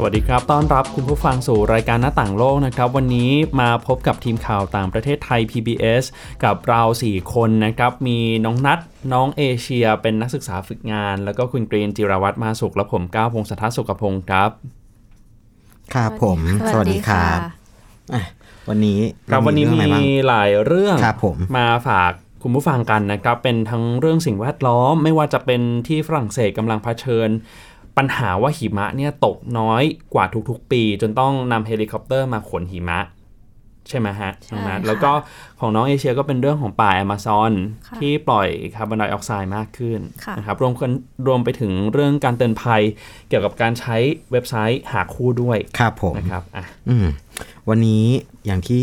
สวัสดีครับต้อนรับคุณผู้ฟังสู่รายการหน้าต่างโลกนะครับวันนี้มาพบกับทีมข่าวต่างประเทศไทย PBS กับเรา4คนนะครับมีน้องนัทน้องเอเชียเป็นนักศึกษาฝึกงานแล้วก็คุณกรีนจิรวัตรมาสุขและผมก้าวพงศธรสุขพงศ์ครับครับผมสวัสดีครับวันนี้มีหลายเรื่องมาฝากคุณผู้ฟังกันนะครับเป็นทั้งเรื่องสิ่งแวดล้อมไม่ว่าจะเป็นที่ฝรั่งเศสกำลังเผชิญปัญหาว่าหิมะเนี่ยตกน้อยกว่าทุกๆปีจนต้องนำเฮลิคอปเตอร์มาขนหิมะใช่ไหมฮะแล้วก็ของน้องเอเชียก็เป็นเรื่องของป่าแอมาซอนที่ปล่อยคาร์บอนไดออกไซด์มากขึ้นนะครับรวมไปถึงเรื่องการเตือนภัยเกี่ยวกับการใช้เว็บไซต์หาคู่ด้วยครับผมนะครับวันนี้อย่างที่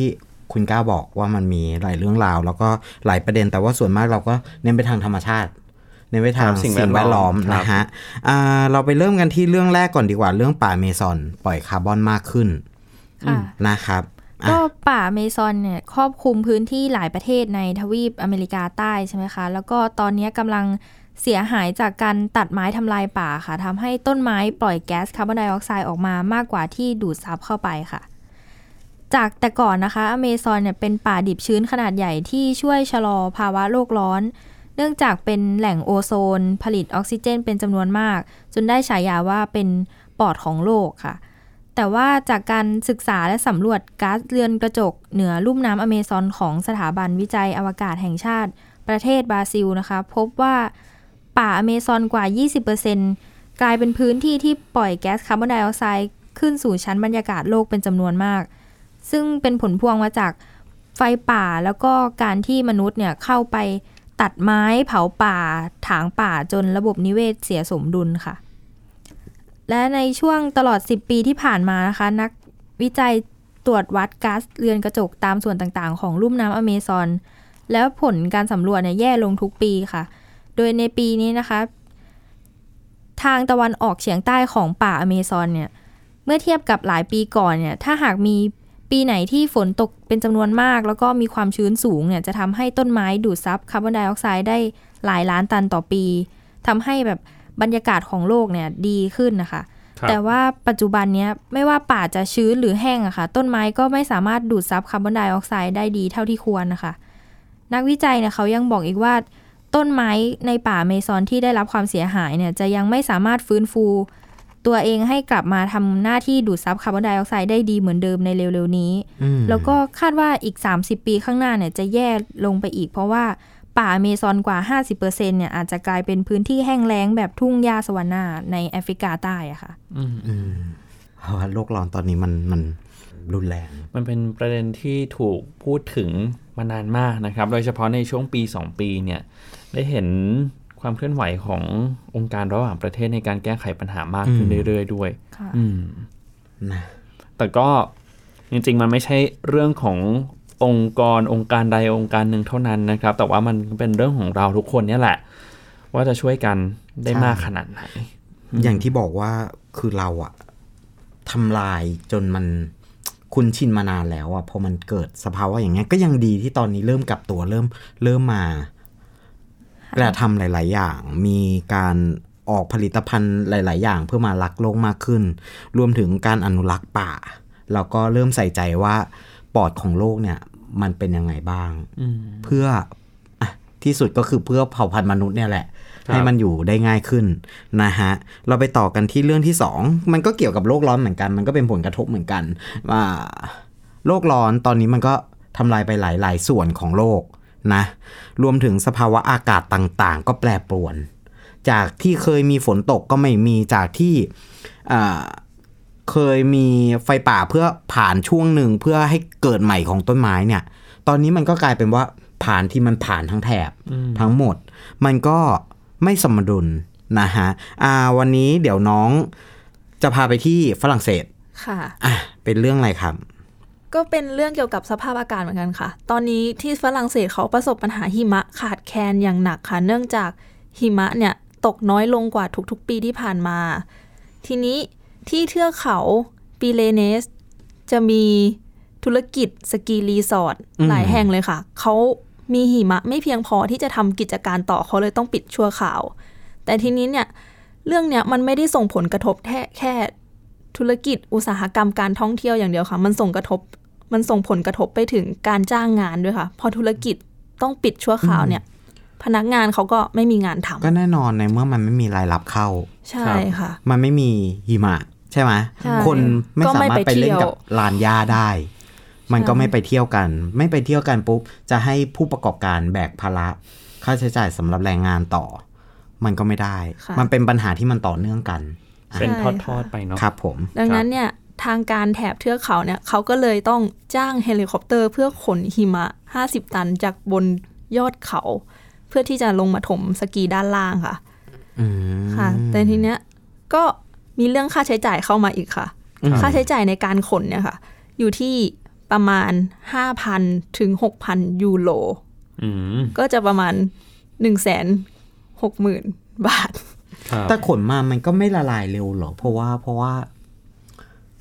คุณก้าวบอกว่ามันมีหลายเรื่องราวแล้วก็หลายประเด็นแต่ว่าส่วนมากเราก็เน้นไปทางธรรมชาติในเวทางสิ่งแวดล้อมนะฮะเราไปเริ่มกันที่เรื่องแรกก่อนดีกว่าเรื่องป่าเมซอนปล่อยคาร์บอนมากขึ้นนะครับก็ป่าเมซอนเนี่ยครอบคลุมพื้นที่หลายประเทศในทวีปอเมริกาใต้ใช่ไหมคะแล้วก็ตอนนี้กำลังเสียหายจากการตัดไม้ทำลายป่าค่ะทำให้ต้นไม้ปล่อยแก๊สคาร์บอนไดออกไซด์ออกมามากกว่าที่ดูดซับเข้าไปค่ะจากแต่ก่อนนะคะอเมซอนเนี่ยเป็นป่าดิบชื้นขนาดใหญ่ที่ช่วยชะลอภาวะโลกร้อนเนื่องจากเป็นแหล่งโอโซนผลิตออกซิเจนเป็นจำนวนมากจนได้ฉายาว่าเป็นปอดของโลกค่ะแต่ว่าจากการศึกษาและสำรวจก๊าซเรือนกระจกเหนือลุ่มน้ำอเมซอนของสถาบันวิจัยอวกาศแห่งชาติประเทศบราซิลนะคะพบว่าป่าอเมซอนกว่า 20% กลายเป็นพื้นที่ที่ปล่อยแก๊สคาร์บอนไดออกไซด์ขึ้นสู่ชั้นบรรยากาศโลกเป็นจำนวนมากซึ่งเป็นผลพวงมาจากไฟป่าแล้วก็การที่มนุษย์เนี่ยเข้าไปตัดไม้เผาป่าถางป่าจนระบบนิเวศเสียสมดุลค่ะและในช่วงตลอด10ปีที่ผ่านมานะคะนักวิจัยตรวจวัดก๊าซเรือนกระจกตามส่วนต่างๆของลุ่มน้ำอเมซอนแล้วผลการสำรวจเนี่ยแย่ลงทุกปีค่ะโดยในปีนี้นะคะทางตะวันออกเฉียงใต้ของป่าอเมซอนเนี่ยเมื่อเทียบกับหลายปีก่อนเนี่ยถ้าหากมีปีไหนที่ฝนตกเป็นจำนวนมากแล้วก็มีความชื้นสูงเนี่ยจะทำให้ต้นไม้ดูดซับคาร์บอนไดออกไซด์ได้หลายล้านตันต่อปีทำให้แบบบรรยากาศของโลกเนี่ยดีขึ้นนะคะแต่ว่าปัจจุบันเนี้ยไม่ว่าป่าจะชื้นหรือแห้งอะค่ะต้นไม้ก็ไม่สามารถดูดซับคาร์บอนไดออกไซด์ได้ดีเท่าที่ควรนะคะนักวิจัยเนี่ยเขายังบอกอีกว่าต้นไม้ในป่าอเมซอนที่ได้รับความเสียหายเนี่ยจะยังไม่สามารถฟื้นฟูตัวเองให้กลับมาทำหน้าที่ดูดซับคาร์บอนไดออกไซด์ได้ดีเหมือนเดิมในเร็วๆนี้แล้วก็คาดว่าอีก30ปีข้างหน้าเนี่ยจะแย่ลงไปอีกเพราะว่าป่าอเมซอนกว่า 50% เนี่ยอาจจะกลายเป็นพื้นที่แห้งแล้งแบบทุ่งหญ้าสวรรณาในแอฟริกาใต้อะค่ะโลกร้อนตอนนี้มันรุนแรงมันเป็นประเด็นที่ถูกพูดถึงมานานมากนะครับโดยเฉพาะในช่วงปี2ปีเนี่ยได้เห็นความเคลื่อนไหวขององค์การระหว่างประเทศในการแก้ไขปัญหามากขึ้นเรื่อยๆด้วยนะแต่ก็จริงๆมันไม่ใช่เรื่องขององค์การใดองค์การหนึ่งเท่านั้นนะครับแต่ว่ามันเป็นเรื่องของเราทุกคนนี่แหละว่าจะช่วยกันได้มากขนาดไหนอย่างที่บอกว่าคือเราอะทำลายจนมันคุ้นชินมานานแล้วอะพอมันเกิดสภาวะอย่างเงี้ยก็ยังดีที่ตอนนี้เริ่มกลับตัวเริ่มมาและทำหลายๆอย่างมีการออกผลิตภัณฑ์หลายๆอย่างเพื่อมารักโลกมากขึ้นรวมถึงการอนุรักษ์ป่าแล้วก็เริ่มใส่ใจว่าปอดของโลกเนี่ยมันเป็นยังไงบ้างเพื่อที่สุดก็คือเพื่อเผ่าพันธุ์มนุษย์เนี่ยแหละให้มันอยู่ได้ง่ายขึ้นนะฮะเราไปต่อกันที่เรื่องที่2มันก็เกี่ยวกับโลกร้อนเหมือนกันมันก็เป็นผลกระทบเหมือนกันว่าโลกร้อนตอนนี้มันก็ทำลายไปหลายๆส่วนของโลกนะรวมถึงสภาวะอากาศต่างๆก็แปรปรวนจากที่เคยมีฝนตกก็ไม่มีจากที่เคยมีไฟป่าเพื่อผ่านช่วงหนึ่งเพื่อให้เกิดใหม่ของต้นไม้เนี่ยตอนนี้มันก็กลายเป็นว่าผ่านที่มันผ่านทั้งแถบทั้งหมดมันก็ไม่สมดุลนะฮะวันนี้เดี๋ยวน้องจะพาไปที่ฝรั่งเศสค่ะเป็นเรื่องอะไรครับก็เป็นเรื่องเกี่ยวกับสภาพอากาศเหมือนกันค่ะตอนนี้ที่ฝรั่งเศสเขาประสบปัญหาหิมะขาดแคลนอย่างหนักค่ะเนื่องจากหิมะเนี่ยตกน้อยลงกว่าทุกๆปีที่ผ่านมา ทีนี้ที่เทือกเขาปิเรเนสจะมีธุรกิจสกีรีสอร์ทหลายแห่งเลยค่ะเขามีหิมะไม่เพียงพอที่จะทำกิจการต่อเขาเลยต้องปิดชั่วคราวแต่ทีนี้เนี่ยเรื่องเนี้ยมันไม่ได้ส่งผลกระทบแค่ธุรกิจอุตสาหกรรมการท่องเที่ยวอย่างเดียวค่ะมันส่งผลกระทบไปถึงการจ้างงานด้วยค่ะพอธุรกิจต้องปิดชั่วคราวเนี่ยพนักงานเขาก็ไม่มีงานทำก็แน่นอนในเมื่อมันไม่มีรายรับเข้าใช่ค่ะมันไม่มีหิมะใช่ไหมคนไม่สามารถไปเล่นกับลานหญ้าได้มันก็ไม่ไปเที่ยวกันปุ๊บจะให้ผู้ประกอบการแบกภาระค่าใช้จ่ายสำหรับแรงงานต่อมันก็ไม่ได้มันเป็นปัญหาที่มันต่อเนื่องกันเป็นทอดๆไปเนาะครับผมดังนั้นเนี่ยทางการแถบเทือกเขาเนี่ยเขาก็เลยต้องจ้างเฮลิคอปเตอร์เพื่อขนหิมะ50ตันจากบนยอดเขาเพื่อที่จะลงมาถมสกีด้านล่างค่ะค่ะแต่ทีเนี้ยก็มีเรื่องค่าใช้จ่ายเข้ามาอีกค่ะค่าใช้จ่ายในการขนเนี่ยค่ะอยู่ที่ประมาณ 5,000 ถึง 6,000 ยูโรก็จะประมาณ 160,000 บาทแต่ขนมามันก็ไม่ละลายเร็วหรอเพราะว่า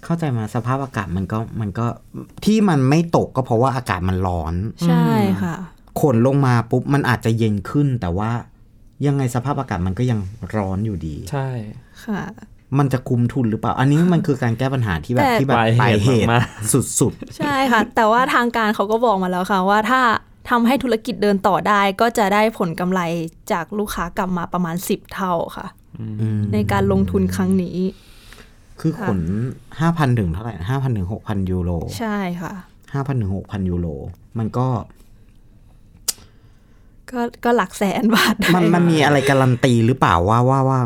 เข้าใจมาสภาพอากาศมันก็ที่มันไม่ตกก็เพราะว่าอากาศมันร้อนใช่ค่ะขนลงมาปุ๊บมันอาจจะเย็นขึ้นแต่ว่ายังไงสภาพอากาศมันก็ยังร้อนอยู่ดีใช่ค่ะมันจะคุ้มทุนหรือเปล่าอันนี้มันคือการแก้ปัญหาที่แบบไปเหตุสุดๆใช่ค่ะแต่ว่าทางการเขาก็บอกมาแล้วค่ะว่าถ้าทำให้ธุรกิจเดินต่อได้ก็จะได้ผลกำไรจากลูกค้ากลับมาประมาณ10เท่าค่ะในการลงทุนครั้งนี้คือขน 5,000 ถึงเท่าไหร่ 5,000 ถึง 6,000 ยูโรใช่ค่ะ 5,000 ถึง 6,000 ยูโรมันก็หลักแสนบาทมันมีอะไรการันตีหรือเปล่าว่า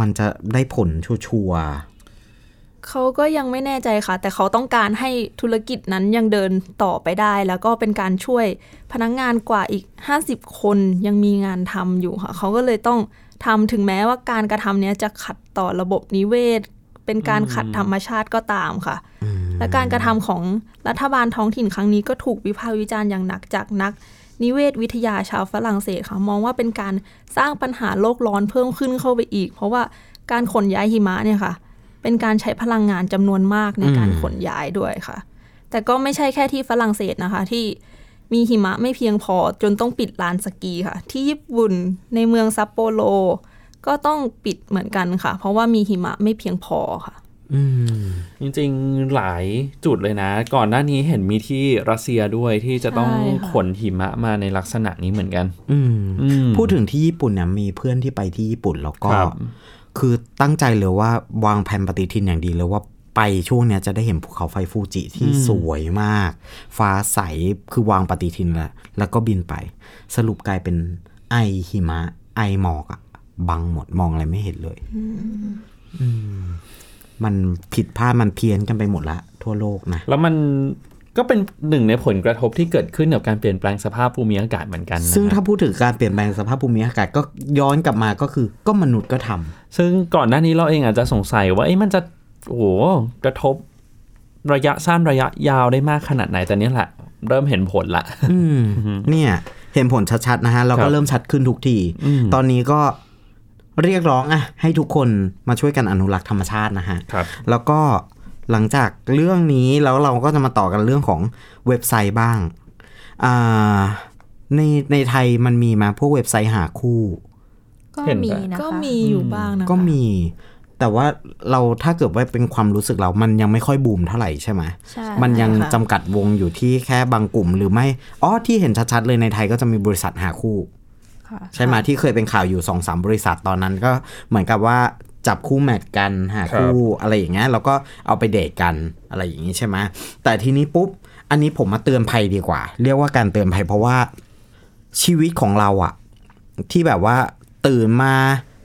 มันจะได้ผลชัวร์เขาก็ยังไม่แน่ใจค่ะแต่เขาต้องการให้ธุรกิจนั้นยังเดินต่อไปได้แล้วก็เป็นการช่วยพนักงานกว่าอีก50คนยังมีงานทำอยู่ค่ะเขาก็เลยต้องทำถึงแม้ว่าการกระทำนี้จะขัดต่อระบบนิเวศเป็นการขัดธรรมชาติก็ตามค่ะและการกระทำของรัฐบาลท้องถิ่นครั้งนี้ก็ถูกวิพากษ์วิจารณ์อย่างหนักจากนักนิเวศวิทยาชาวฝรั่งเศสค่ะมองว่าเป็นการสร้างปัญหาโลกร้อนเพิ่มขึ้นเข้าไปอีกเพราะว่าการขนย้ายหิมะเนี่ยค่ะเป็นการใช้พลังงานจำนวนมากในการขนย้ายด้วยค่ะแต่ก็ไม่ใช่แค่ที่ฝรั่งเศสนะคะที่มีหิมะไม่เพียงพอจนต้องปิดลานสกีค่ะที่ญี่ปุ่นในเมืองซัปโปโรก็ต้องปิดเหมือนกันค่ะเพราะว่ามีหิมะไม่เพียงพอค่ะจริงๆหลายจุดเลยนะก่อนหน้านี้เห็นมีที่รัสเซียด้วยที่จะต้องขนหิมะมาในลักษณะนี้เหมือนกันพูดถึงที่ญี่ปุ่นเนี่ยมีเพื่อนที่ไปที่ญี่ปุ่นแล้วก็คือตั้งใจเลยว่าวางแผนปฏิทินอย่างดีเลยว่าไปช่วงเนี้ยจะได้เห็นภูเขาไฟฟูจิที่สวยมากฟ้าใสคือวางปฏิทินแล้วก็บินไปสรุปกลายเป็นไอหิมะไอหมอกอะบังหมดมองอะไรไม่เห็นเลยมันผิดพลาดมันเพี้ยนกันไปหมดละทั่วโลกนะแล้วมันก็เป็นหนึ่งในผลกระทบที่เกิดขึ้นกับการเปลี่ยนแปลงสภาพภูมิอากาศเหมือนกันซึ่งถ้าพูดถึงการเปลี่ยนแปลงสภาพภูมิอากาศก็ย้อนกลับมาก็คือก็มนุษย์ก็ทำซึ่งก่อนหน้านี้เราเองอาจจะสงสัยว่ามันจะกระทบระยะสั้นระยะยาวได้มากขนาดไหนแต่นี่แหละเริ่มเห็นผลละเนี่ยเห็นผลชัดๆนะฮะเราก็เริ่มชัดขึ้นทุกทีตอนนี้ก็เรียกร้องอะให้ทุกคนมาช่วยกันอนุรักษ์ธรรมชาตินะฮะแล้วก็หลังจากเรื่องนี้แล้วเราก็จะมาต่อกันเรื่องของเว็บไซต์บ้างในไทยมันมีมาพวกเว็บไซต์หาคู่ก็มีอยู่บ้างนะก็มีแต่ว่าเราถ้าเกิดว่าเป็นความรู้สึกเรามันยังไม่ค่อยบูมเท่าไหร่ใช่ไหมมันยังจำกัดวงอยู่ที่แค่บางกลุ่มหรือไม่อ๋อที่เห็นชัดๆเลยในไทยก็จะมีบริษัทหาคู่ใช่ไหมที่เคยเป็นข่าวอยู่ 2-3 บริษัทตอนนั้นก็เหมือนกับว่าจับคู่แมทกันหาคู่อะไรอย่างเงี้ยแล้วก็เอาไปเดทกันอะไรอย่างงี้ใช่ไหมแต่ทีนี้ปุ๊บอันนี้ผมมาเตือนภัยดีกว่าเรียกว่าการเตือนภัยเพราะว่าชีวิตของเราอะที่แบบว่าตื่นมา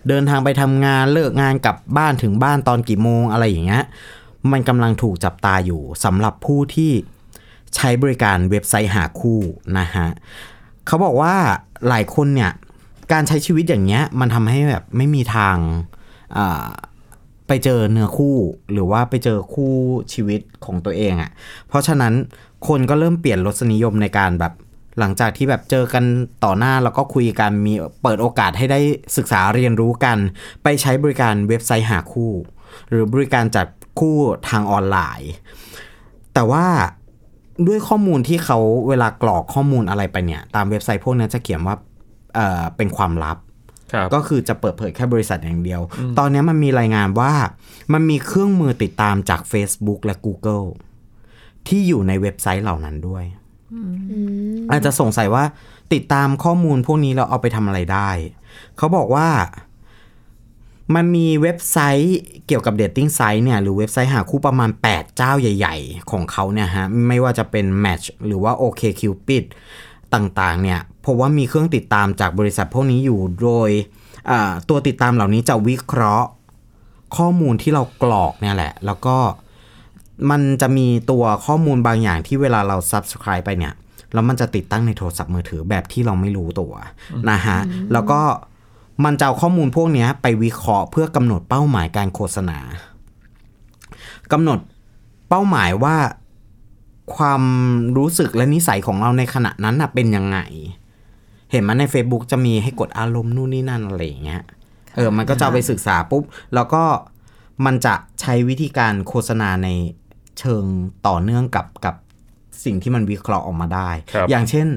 เดินทางไปทำงานเลิกงานกลับบ้านถึงบ้านตอนกี่โมงอะไรอย่างเงี้ยมันกำลังถูกจับตาอยู่สำหรับผู้ที่ใช้บริการเว็บไซต์หาคู่นะฮะเขาบอกว่าหลายคนเนี่ยการใช้ชีวิตอย่างเงี้ยมันทำให้แบบไม่มีทางไปเจอเนื้อคู่หรือว่าไปเจอคู่ชีวิตของตัวเองอ่ะเพราะฉะนั้นคนก็เริ่มเปลี่ยนรสนิยมในการแบบหลังจากที่แบบเจอกันต่อหน้าแล้วก็คุยกันมีเปิดโอกาสให้ได้ศึกษาเรียนรู้กันไปใช้บริการเว็บไซต์หาคู่ หรือบริการจัดคู่ทางออนไลน์แต่ว่าด้วยข้อมูลที่เขาเวลากรอกข้อมูลอะไรไปเนี่ยตามเว็บไซต์พวกนี้จะเขียนว่าเป็นความลับก็คือจะเปิดเผยแค่บริษัทอย่างเดียวตอนนี้มันมีรายงานว่ามันมีเครื่องมือติดตามจาก Facebook และ Google ที่อยู่ในเว็บไซต์เหล่านั้นด้วยอาจจะสงสัยว่าติดตามข้อมูลพวกนี้เราเอาไปทำอะไรได้เขาบอกว่ามันมีเว็บไซต์เกี่ยวกับเดทติ้งไซต์เนี่ยหรือเว็บไซต์หาคู่ประมาณ8เจ้าใหญ่ๆของเขาเนี่ยฮะไม่ว่าจะเป็น Match หรือว่า OkCupid ต่างๆเนี่ยเพราะว่ามีเครื่องติดตามจากบริษัทพวกนี้อยู่โดยตัวติดตามเหล่านี้จะวิเคราะห์ข้อมูลที่เรากรอกเนี่ยแหละแล้วก็มันจะมีตัวข้อมูลบางอย่างที่เวลาเรา Subscribe ไปเนี่ยแล้วมันจะติดตั้งในโทรศัพท์มือถือแบบที่เราไม่รู้ตัวนะฮะแล้วก็มันจะเอาข้อมูลพวกนี้ไปวิเคราะห์เพื่อกำหนดเป้าหมายการโฆษณากำหนดเป้าหมายว่าความรู้สึกและนิสัยของเราในขณะนั้นเป็นยังไงเห็นมั้ยใน Facebook จะมีให้กดอารมณ์นู่นนี่นั่นอะไรอย่างเงี้ยมันก็จะไปศึกษาปุ๊บแล้วก็มันจะใช้วิธีการโฆษณาในเชิงต่อเนื่องกับสิ่งที่มันวิเคราะห์ออกมาได้อย่างเช่น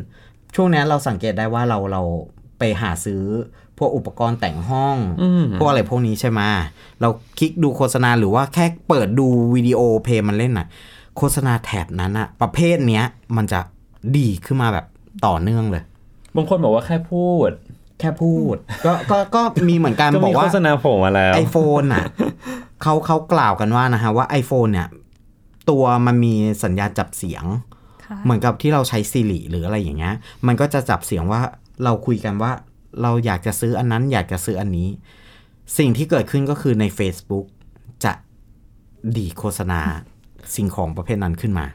ช่วงนี้เราสังเกตได้ว่าเราไปหาซื้อพวกอุปกรณ์แต่งห้องพวกอะไรพวกนี้ใช่ไหมเราคลิกดูโฆษณาหรือว่าแค่เปิดดูวิดีโอเพลย์มันเล่นน่ะโฆษณาแถบนั้นน่ะประเภทเนี้ยมันจะดีขึ้นมาแบบต่อเนื่องเลยบางคนบอกว่าแค่พูด ก็มีเหมือนกัน บอกว่าโฆษณาผมมาแล้ว iPhone น่ะ เขากล่าวกันว่านะฮะว่า iPhone เนี่ยตัวมันมีสัญญาณจับเสียง เหมือนกับที่เราใช้ Siri หรืออะไรอย่างเงี้ยมันก็จะจับเสียงว่าเราคุยกันว่าเราอยากจะซื้ออันนั้นอยากจะซื้ออันนี้สิ่งที่เกิดขึ้นก็คือใน Facebook จะดีโฆษณาสิ่งของประเภทนั้นขึ้นมา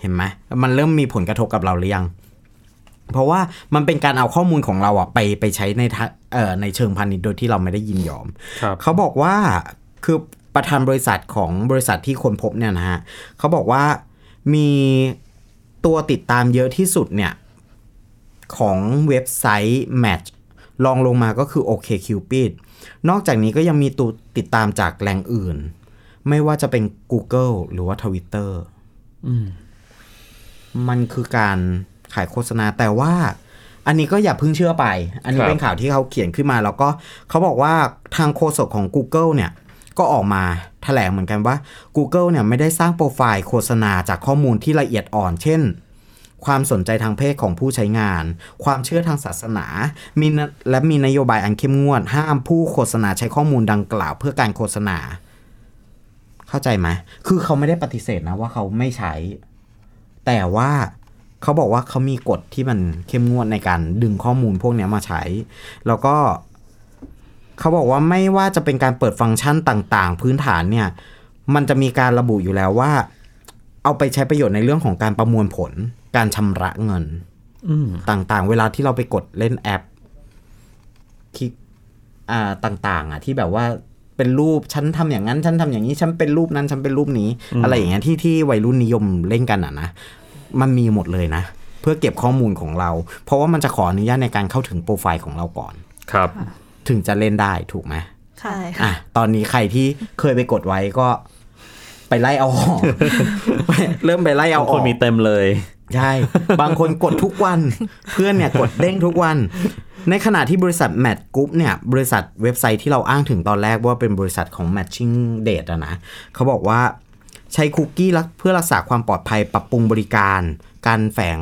เห็นไหมมันเริ่มมีผลกระทบกับเราหรือยังเพราะว่ามันเป็นการเอาข้อมูลของเราอะไปใช้ในเชิงพาณิชย์โดยที่เราไม่ได้ยินยอมเขาบอกว่าคือประธานบริษัทของบริษัทที่ค้นพบเนี่ยนะฮะเขาบอกว่ามีตัวติดตามเยอะที่สุดเนี่ยของเว็บไซต์ Match รองลงมาก็คือ OkCupid นอกจากนี้ก็ยังมีตัวติดตามจากแหล่งอื่นไม่ว่าจะเป็น Google หรือว่า Twitter มันคือการขายโฆษณาแต่ว่าอันนี้ก็อย่าเพิ่งเชื่อไปอันนี้เป็นข่าวที่เขาเขียนขึ้นมาแล้วก็เขาบอกว่าทางโฆษกของ Google เนี่ยก็ออกมาแถลงเหมือนกันว่า Google เนี่ยไม่ได้สร้างโปรไฟล์โฆษณาจากข้อมูลที่ละเอียดอ่อนเช่นความสนใจทางเพศของผู้ใช้งานความเชื่อทางศาสนาและมีนโยบายอันเข้มงวดห้ามผู้โฆษณาใช้ข้อมูลดังกล่าวเพื่อการโฆษณาเข้าใจไหมคือเขาไม่ได้ปฏิเสธนะว่าเขาไม่ใช้แต่ว่าเขาบอกว่าเขามีกฎที่มันเข้มงวดในการดึงข้อมูลพวกนี้มาใช้แล้วก็เขาบอกว่าไม่ว่าจะเป็นการเปิดฟังก์ชันต่างๆพื้นฐานเนี่ยมันจะมีการระบุอยู่แล้วว่าเอาไปใช้ประโยชน์ในเรื่องของการประมวลผลการชำระเงินต่างๆเวลาที่เราไปกดเล่นแอปคลิกต่างๆที่แบบว่าเป็นรูปฉันทำอย่างนั้นฉันทำอย่างนี้ฉันเป็นรูปนั้นฉันเป็นรูปนี้อะไรอย่างเงี้ยที่วัยรุ่นนิยมเล่นกันนะมันมีหมดเลยนะเพื่อเก็บข้อมูลของเราเพราะว่ามันจะขออนุญาตในการเข้าถึงโปรไฟล์ของเราก่อนครับถึงจะเล่นได้ถูกไหมใช่ค่ะตอนนี้ใครที่เคยไปกดไว้ก็ไปไล่เอาออก เริ่มไปไล่เอาออกคนมีเต็มเลยใช่บางคนกดทุกวัน เพื่อนเนี่ยกดเด้งทุกวันในขณะที่บริษัท Match Group เนี่ยบริษัทเว็บไซต์ที่เราอ้างถึงตอนแรกว่าเป็นบริษัทของ Matching Date นะเขาบอกว่าใช้คุกกี้เพื่อรักษาความปลอดภัยปรับปรุงบริการการแฝง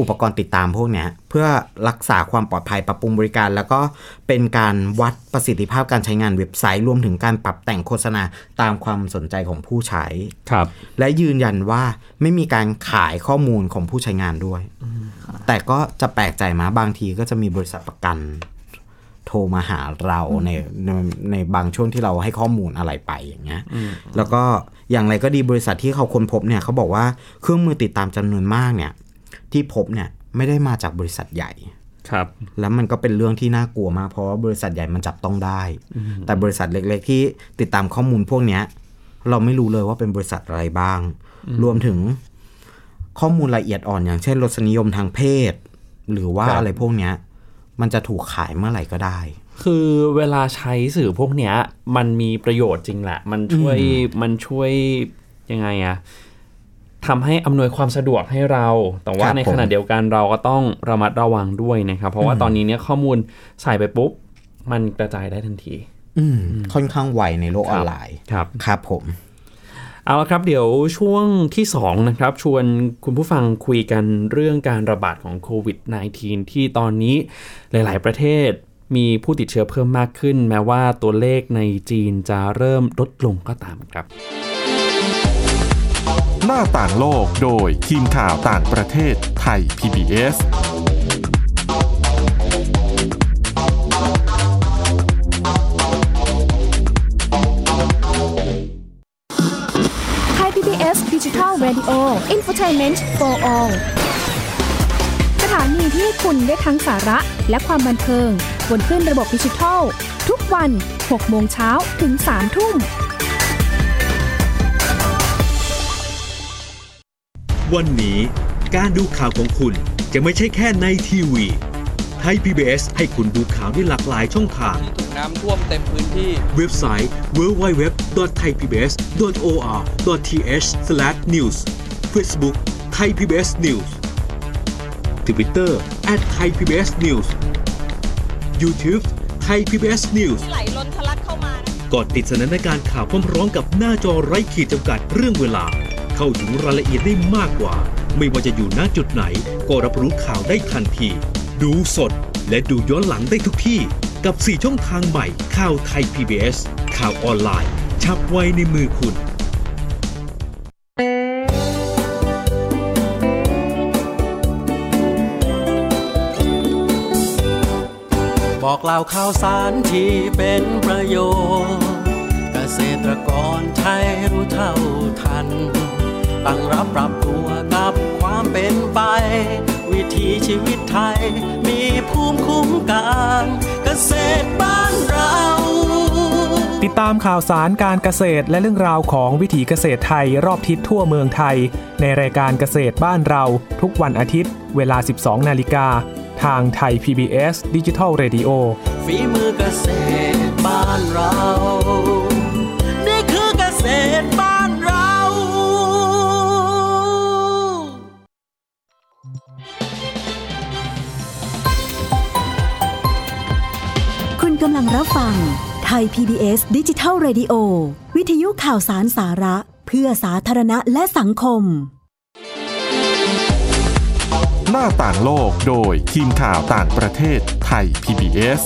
อุปกรณ์ติดตามพวกเนี้ยเพื่อรักษาความปลอดภัยปรับปรุงบริการแล้วก็เป็นการวัดประสิทธิภาพการใช้งานเว็บไซต์รวมถึงการปรับแต่งโฆษณาตามความสนใจของผู้ใช้ครับและยืนยันว่าไม่มีการขายข้อมูลของผู้ใช้งานด้วยแต่ก็จะแปลกใจมาบางทีก็จะมีบริษัทประกันโทรมาหาเราในบางช่วงที่เราให้ข้อมูลอะไรไปอย่างเงี้ยแล้วก็อย่างไรก็ดีบริษัทที่เขาค้นพบเนี่ยเขาบอกว่าเครื่องมือติดตามจำนวนมากเนี่ยที่พบเนี่ยไม่ได้มาจากบริษัทใหญ่ครับแล้วมันก็เป็นเรื่องที่น่ากลัวมากเพราะว่าบริษัทใหญ่มันจับต้องได้แต่บริษัทเล็กๆที่ติดตามข้อมูลพวกนี้เราไม่รู้เลยว่าเป็นบริษัทอะไรบ้างรวมถึงข้อมูลละเอียดอ่อนอย่างเช่นรสนิยมทางเพศหรือว่าอะไรพวกนี้มันจะถูกขายเมื่อไหร่ก็ได้ คือเวลาใช้สื่อพวกเนี้ยมันมีประโยชน์จริงแหละมันช่วยยังไงอะทำให้อำนวยความสะดวกให้เราแต่ว่าในขณะเดียวกันเราก็ต้องระมัดระวังด้วยนะครับเพราะว่าตอนนี้เนี่ยข้อมูลใส่ไปปุ๊บมันกระจายได้ทันทีค่อนข้างไวในโลกออนไลน์ครับผมเอาละครับเดี๋ยวช่วงที่2นะครับชวนคุณผู้ฟังคุยกันเรื่องการระบาดของโควิด -19 ที่ตอนนี้หลายๆประเทศมีผู้ติดเชื้อเพิ่มมากขึ้นแม้ว่าตัวเลขในจีนจะเริ่มลดลงก็ตามครับหน้าต่างโลกโดยทีมข่าวต่างประเทศไทย PBS Thai PBS Digital Radio Infotainment for All สถานีที่คุณได้ทั้งสาระและความบันเทิงบนคลื่นระบบดิจิทัลทุกวัน 6 โมงเช้าถึง 3 ทุ่มวันนี้การดูข่าวของคุณจะไม่ใช่แค่ในทีวีไทย PBS ให้คุณดูข่าวได้หลากหลายช่องทางถูกน้ำท่วมเต็มพื้นที่เว็บไซต์ www.thaipbs.or.th/news Facebook Thai PBS News Twitter @thaipbsnews YouTube Thai PBS News ไหลล้นทะลักเข้ามานะกดติดสนับสนุนการข่าวพร้อมๆกับหน้าจอไร้ขีดจำกัดเรื่องเวลาเข้าถึงรายละเอียดได้มากกว่าไม่ว่าจะอยู่ณจุดไหนก็รับรู้ข่าวได้ทันทีดูสดและดูย้อนหลังได้ทุกที่กับ4ช่องทางใหม่ข่าวไทย PBS ข่าวออนไลน์ฉับไวในมือคุณบอกเล่าข่าวสารที่เป็นประโยชน์เกษตรกรไทยรู้เท่าทันตั้งรับปรับตัวกับความเป็นไปวิถีชีวิตไทยมีภูมิคุ้มกันเกษตรบ้านเราติดตามข่าวสารการเกษตรและเรื่องราวของวิถีเกษตรไทยรอบทิศทั่วเมืองไทยในรายการเกษตรบ้านเราทุกวันอาทิตย์เวลา 12:00 น.ทางไทย PBS Digital Radio ฝีมือเกษตรบ้านเรานี่คือเกษตรบ้านเราคุณกำลังรับฟังไทย PBS Digital Radio วิทยุข่าวสารสาระเพื่อสาธารณะและสังคมหน้าต่างโลกโดยทีมข่าวต่างประเทศไทย PBS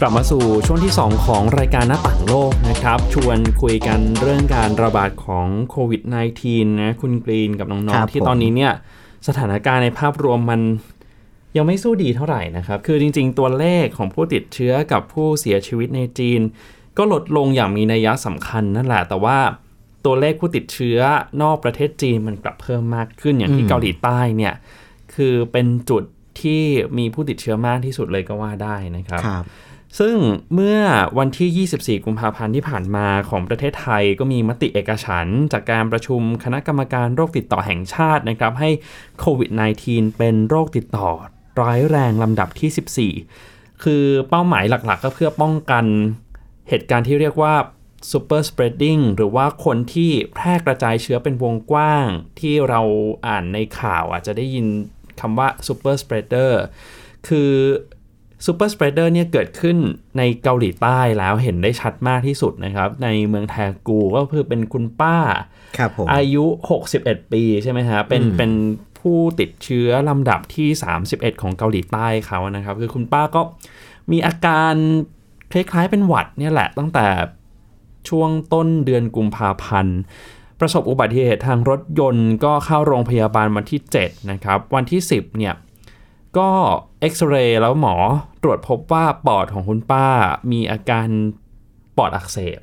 กลับมาสู่ช่วงที่2ของรายการหน้าต่างโลกนะครับชวนคุยกันเรื่องการระบาดของโควิด -19 นะคุณกรีนกับน้องๆที่ตอนนี้เนี่ยสถานการณ์ในภาพรวมมันยังไม่สู้ดีเท่าไหร่นะครับคือจริงๆตัวเลขของผู้ติดเชื้อกับผู้เสียชีวิตในจีนก็ลดลงอย่างมีนัยสำคัญนั่นแหละแต่ว่าตัวเลขผู้ติดเชื้อนอกประเทศจีนมันกลับเพิ่มมากขึ้นอย่างที่เกาหลีใต้เนี่ยคือเป็นจุดที่มีผู้ติดเชื้อมากที่สุดเลยก็ว่าได้นะครับซึ่งเมื่อวันที่24กุมภาพันธ์ที่ผ่านมาของประเทศไทยก็มีมติเอกฉันท์จากการประชุมคณะกรรมการโรคติดต่อแห่งชาตินะครับให้โควิด -19 เป็นโรคติดต่อร้ายแรงลำดับที่14คือเป้าหมายหลักๆก็เพื่อป้องกันเหตุการณ์ที่เรียกว่า super spreading หรือว่าคนที่แพร่กระจายเชื้อเป็นวงกว้างที่เราอ่านในข่าวอาจจะได้ยินคำว่า super spreader คือซูเปอร์สเปรดเดอร์เนี่ยเกิดขึ้นในเกาหลีใต้แล้วเห็นได้ชัดมากที่สุดนะครับในเมืองแทกูก็คือเป็นคุณป้าอายุ61ปีใช่ไหมฮะเป็นผู้ติดเชื้อลำดับที่31ของเกาหลีใต้เขานะครับคือคุณป้าก็มีอาการคล้ายๆเป็นหวัดเนี่ยแหละตั้งแต่ช่วงต้นเดือนกุมภาพันธ์ประสบอุบัติเหตุทางรถยนต์ก็เข้าโรงพยาบาลวันที่7นะครับวันที่10เนี่ยก็เอ็กซเรย์แล้วหมอตรวจพบว่าปอดของคุณป้ามีอาการปอดอักเสบ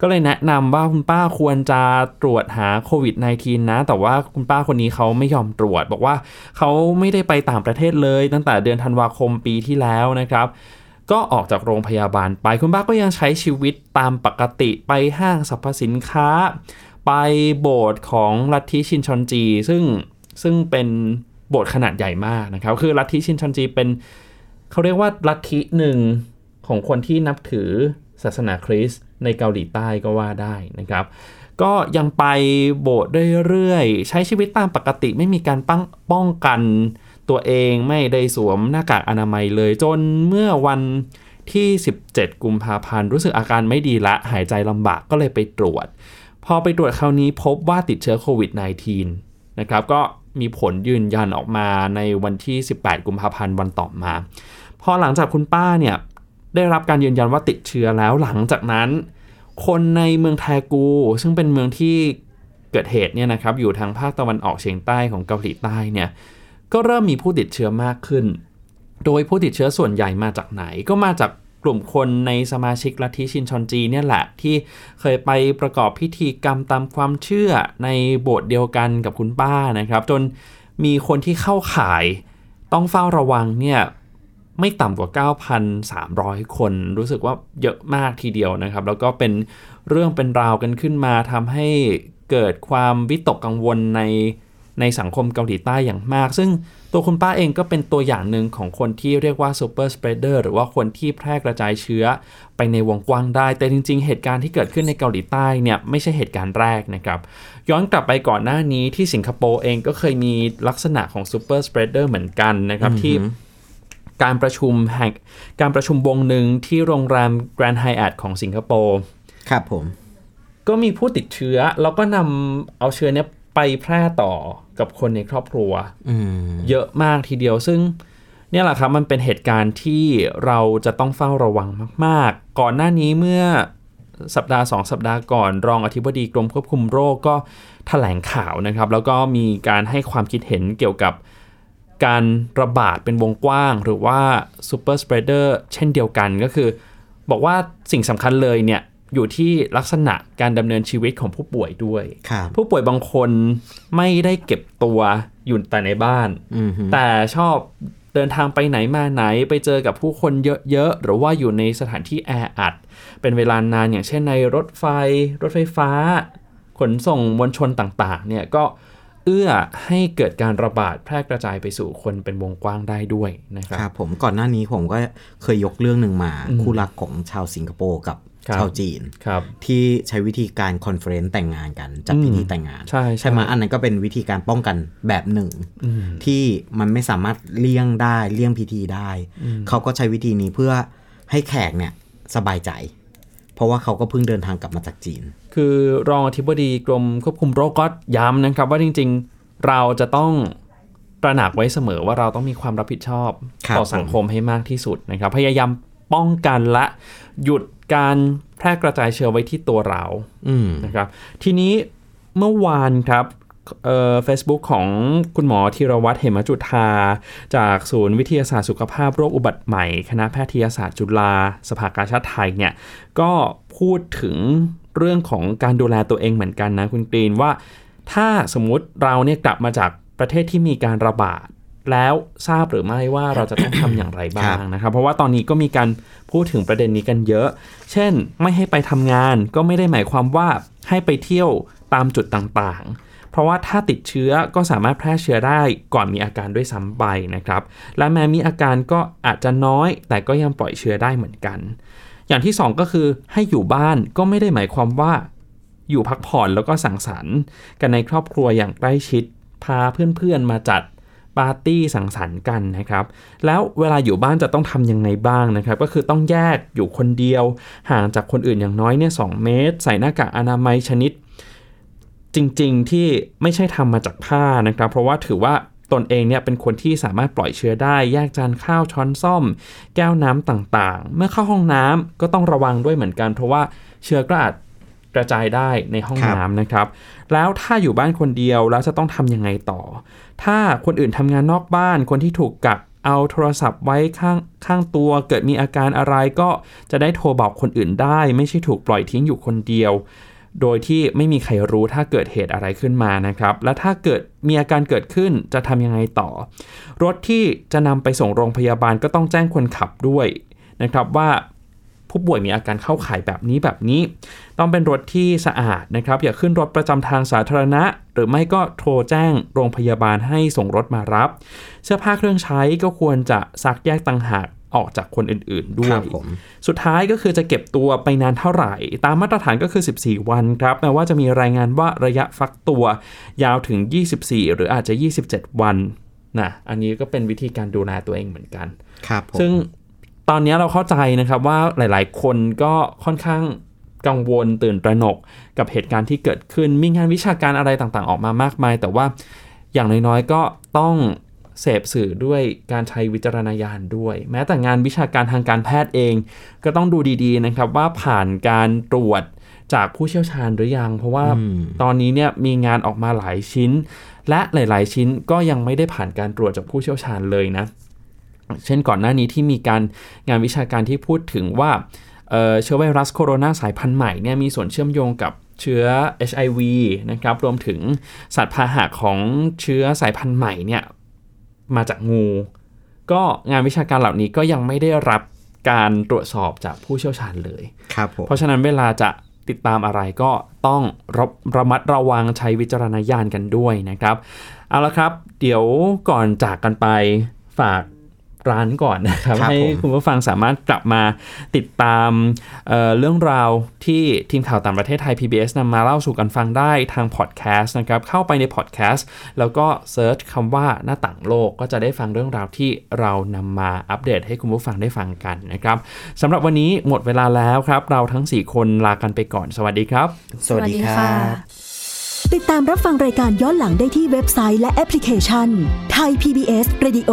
ก็เลยแนะนำว่าคุณป้าควรจะตรวจหาโควิด -19 นะแต่ว่าคุณป้าคนนี้เขาไม่ยอมตรวจบอกว่าเขาไม่ได้ไปต่างประเทศเลยตั้งแต่เดือนธันวาคมปีที่แล้วนะครับก็ออกจากโรงพยาบาลไปคุณป้าก็ยังใช้ชีวิตตามปกติไปห้างสรรพสินค้าไปโบสถ์ของลัทธิชินชอนจีซึ่งเป็นโบสถ์ขนาดใหญ่มากนะครับคือลัทธิชินชันจีเป็น เขาเรียกว่าลัทธิหนึ่งของคนที่นับถือศาสนาคริสต์ในเกาหลีใต้ก็ว่าได้นะครับก็ยังไปโบสถ์เรื่อยๆใช้ชีวิตตามปกติไม่มีการป้องกันตัวเองไม่ได้สวมหน้ากากอนามัยเลยจนเมื่อวันที่17กุมภาพันธ์รู้สึกอาการไม่ดีละหายใจลำบากก็เลยไปตรวจพอไปตรวจคราวนี้พบว่าติดเชื้อโควิด -19 นะครับก็มีผลยืนยันออกมาในวันที่18กุมภาพันธ์วันต่อมาพอหลังจากคุณป้าเนี่ยได้รับการยืนยันว่าติดเชื้อแล้วหลังจากนั้นคนในเมืองแทกูซึ่งเป็นเมืองที่เกิดเหตุเนี่ยนะครับอยู่ทางภาคตะวันออกเฉียงใต้ของเกาหลีใต้เนี่ยก็เริ่มมีผู้ติดเชื้อมากขึ้นโดยผู้ติดเชื้อส่วนใหญ่มาจากไหนก็มาจากกลุ่มคนในสมาชิกลัทธิชินชอนจีเนี่ยแหละที่เคยไปประกอบพิธีกรรมตามความเชื่อในโบสถ์เดียวกันกับคุณป้านะครับจนมีคนที่เข้าข่ายต้องเฝ้าระวังเนี่ยไม่ต่ำกว่า 9,300 คนรู้สึกว่าเยอะมากทีเดียวนะครับแล้วก็เป็นเรื่องเป็นราวกันขึ้นมาทำให้เกิดความวิตกกังวลในสังคมเกาหลีใต้อย่างมากซึ่งตัวคุณป้าเองก็เป็นตัวอย่างหนึ่งของคนที่เรียกว่า super spreader หรือว่าคนที่แพร่กระจายเชื้อไปในวงกว้างได้แต่จริงๆเหตุการณ์ที่เกิดขึ้นในเกาหลีใต้เนี่ยไม่ใช่เหตุการณ์แรกนะครับย้อนกลับไปก่อนหน้านี้ที่สิงคโปร์เองก็เคยมีลักษณะของ super spreader เหมือนกันนะครับที่การประชุมวงหนึ่งที่โรงแรม Grand Hyatt ของสิงคโปร์ครับผมก็มีผู้ติดเชื้อแล้วก็นำเอาเชื้อเนี่ยไปแพร่ต่อกับคนในครอบครัวเยอะมากทีเดียวซึ่งเนี่ยแหละครับมันเป็นเหตุการณ์ที่เราจะต้องเฝ้าระวังมากๆก่อนหน้านี้เมื่อสัปดาห์2สัปดาห์ก่อนรองอธิบดีกรมควบคุมโรคก็แถลงข่าวนะครับแล้วก็มีการให้ความคิดเห็นเกี่ยวกับการระบาดเป็นวงกว้างหรือว่า super spreader เช่นเดียวกันก็คือบอกว่าสิ่งสำคัญเลยเนี่ยอยู่ที่ลักษณะการดำเนินชีวิตของผู้ป่วยด้วยผู้ป่วยบางคนไม่ได้เก็บตัวอยู่แต่ในบ้านแต่ชอบเดินทางไปไหนมาไหนไปเจอกับผู้คนเยอะๆหรือว่าอยู่ในสถานที่แออัดเป็นเวลานานอย่างเช่นในรถไฟฟ้าขนส่งมวลชนต่างๆเนี่ยก็เอื้อให้เกิดการระบาดแพร่กระจายไปสู่คนเป็นวงกว้างได้ด้วยนะครับครับผมก่อนหน้านี้ผมก็เคยยกเรื่องหนึ่งมาคู่รักของชาวสิงคโปร์กับชาวจีนที่ใช้วิธีการคอนเฟอเรนซ์แต่งงานกันจัดพิธีแต่งงานใช่ไหมอันนั้นก็เป็นวิธีการป้องกันแบบหนึ่งที่มันไม่สามารถเลี่ยงได้เลี่ยงพิธีได้เขาก็ใช้วิธีนี้เพื่อให้แขกเนี่ยสบายใจเพราะว่าเขาก็เพิ่งเดินทางกลับมาจากจีนคือรองอธิบดีกรมควบคุมโรคก็ย้ำนะครับว่าจริงๆเราจะต้องตระหนักไว้เสมอว่าเราต้องมีความรับผิดชอบต่อสังคมให้มากที่สุดนะครับพยายามป้องกันและหยุดการแพร่กระจายเชื้อไว้ที่ตัวเรานะครับทีนี้เมื่อวานครับFacebook ของคุณหมอธีรวัฒน์เหมจุฑาจากศูนย์วิทยาศาสตร์สุขภาพโรคอุบัติใหม่คณะแพทยศาสตร์จุฬาสภากาชาดไทยเนี่ยก็พูดถึงเรื่องของการดูแลตัวเองเหมือนกันนะคุณกรีนว่าถ้าสมมุติเราเนี่ยกลับมาจากประเทศที่มีการระบาดแล้วทราบหรือไม่ว่าเราจะต้อง ทำอย่างไรบ้างนะครับเพราะว่าตอนนี้ก็มีการพูดถึงประเด็นนี้กันเยอะเช่นไม่ให้ไปทำงานก็ไม่ได้หมายความว่าให้ไปเที่ยวตามจุดต่างๆเพราะว่าถ้าติดเชื้อก็สามารถแพร่เชื้อได้ก่อนมีอาการด้วยซ้ำไปนะครับและแม้มีอาการก็อาจจะน้อยแต่ก็ยังปล่อยเชื้อได้เหมือนกันอย่างที่สองก็คือให้อยู่บ้านก็ไม่ได้หมายความว่าอยู่พักผ่อนแล้วก็สังสรรค์กันในครอบครัวอย่างใกล้ชิดพาเพื่อนๆมาจัดปาร์ตี้สังสรรค์กันนะครับแล้วเวลาอยู่บ้านจะต้องทำยังไงบ้างนะครับก็คือต้องแยกอยู่คนเดียวห่างจากคนอื่นอย่างน้อยเนี่ย2 เมตรใส่หน้ากากอนามัยชนิดจริงๆที่ไม่ใช่ทำมาจากผ้านะครับเพราะว่าถือว่าตนเองเนี่ยเป็นคนที่สามารถปล่อยเชื้อได้แยกจานข้าวช้อนส้อมแก้วน้ำต่างๆเมื่อเข้าห้องน้ำก็ต้องระวังด้วยเหมือนกันเพราะว่าเชื้อก็อาจกระจายได้ในห้องน้ำนะครับแล้วถ้าอยู่บ้านคนเดียวแล้วจะต้องทำยังไงต่อถ้าคนอื่นทำงานนอกบ้านคนที่ถูกกักเอาโทรศัพท์ไว้ข้างตัวเกิดมีอาการอะไรก็จะได้โทรบอกคนอื่นได้ไม่ใช่ถูกปล่อยทิ้งอยู่คนเดียวโดยที่ไม่มีใครรู้ถ้าเกิดเหตุอะไรขึ้นมานะครับและถ้าเกิดมีอาการเกิดขึ้นจะทำยังไงต่อรถที่จะนำไปส่งโรงพยาบาลก็ต้องแจ้งคนขับด้วยนะครับว่าผู้ป่วยมีอาการเข้าข่ายแบบนี้ต้องเป็นรถที่สะอาดนะครับอย่าขึ้นรถประจำทางสาธารณะหรือไม่ก็โทรแจ้งโรงพยาบาลให้ส่งรถมารับเสื้อผ้าเครื่องใช้ก็ควรจะซักแยกต่างหาก ออกจากคนอื่นๆด้วยสุดท้ายก็คือจะเก็บตัวไปนานเท่าไหร่ตามมาตรฐานก็คือ14วันครับแม้ว่าจะมีรายงานว่าระยะฟักตัวยาวถึง24หรืออาจจะ27วันนะอันนี้ก็เป็นวิธีการดูแลตัวเองเหมือนกันครับซึ่งตอนนี้เราเข้าใจนะครับว่าหลายๆคนก็ค่อนข้างกังวลตื่นตระหนกกับเหตุการณ์ที่เกิดขึ้นมีงานวิชาการอะไรต่างๆออกมามากมายแต่ว่าอย่างน้อยๆก็ต้องเสพสื่อด้วยการใช้วิจารณญาณด้วยแม้แต่งานวิชาการทางการแพทย์เองก็ต้องดูดีๆนะครับว่าผ่านการตรวจจากผู้เชี่ยวชาญหรือยังเพราะว่าตอนนี้เนี่ยมีงานออกมาหลายชิ้นและหลายๆชิ้นก็ยังไม่ได้ผ่านการตรวจจากผู้เชี่ยวชาญเลยนะเช่นก่อนหน้านี้ที่มีการงานวิชาการที่พูดถึงว่าเชื้อไวรัสโคโรนาสายพันธุ์ใหม่เนี่ยมีส่วนเชื่อมโยงกับเชื้อ HIV นะครับรวมถึงสัตว์พาหะของเชื้อสายพันธุ์ใหม่เนี่ยมาจากงูก็งานวิชาการเหล่านี้ก็ยังไม่ได้รับการตรวจสอบจากผู้เชี่ยวชาญเลยครับเพราะฉะนั้นเวลาจะติดตามอะไรก็ต้องระมัดระวังใช้วิจารณญาณกันด้วยนะครับเอาละครับเดี๋ยวก่อนจากกันไปฝากร้านก่อนนะครับให้คุณผู้ฟังสามารถกลับมาติดตามเรื่องราวที่ทีมข่าวต่างประเทศไทย PBS นำมาเล่าสู่กันฟังได้ทางพอดแคสต์นะครับเข้าไปในพอดแคสต์แล้วก็เซิร์ชคำว่าหน้าต่างโลกก็จะได้ฟังเรื่องราวที่เรานำมาอัปเดตให้คุณผู้ฟังได้ฟังกันนะครับสำหรับวันนี้หมดเวลาแล้วครับเราทั้ง4คนลากันไปก่อนสวัสดีครับสวัสดีค่ะติดตามรับฟังรายการย้อนหลังได้ที่เว็บไซต์และแอปพลิเคชันไทย PBS Radio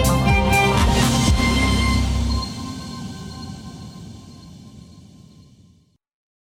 ม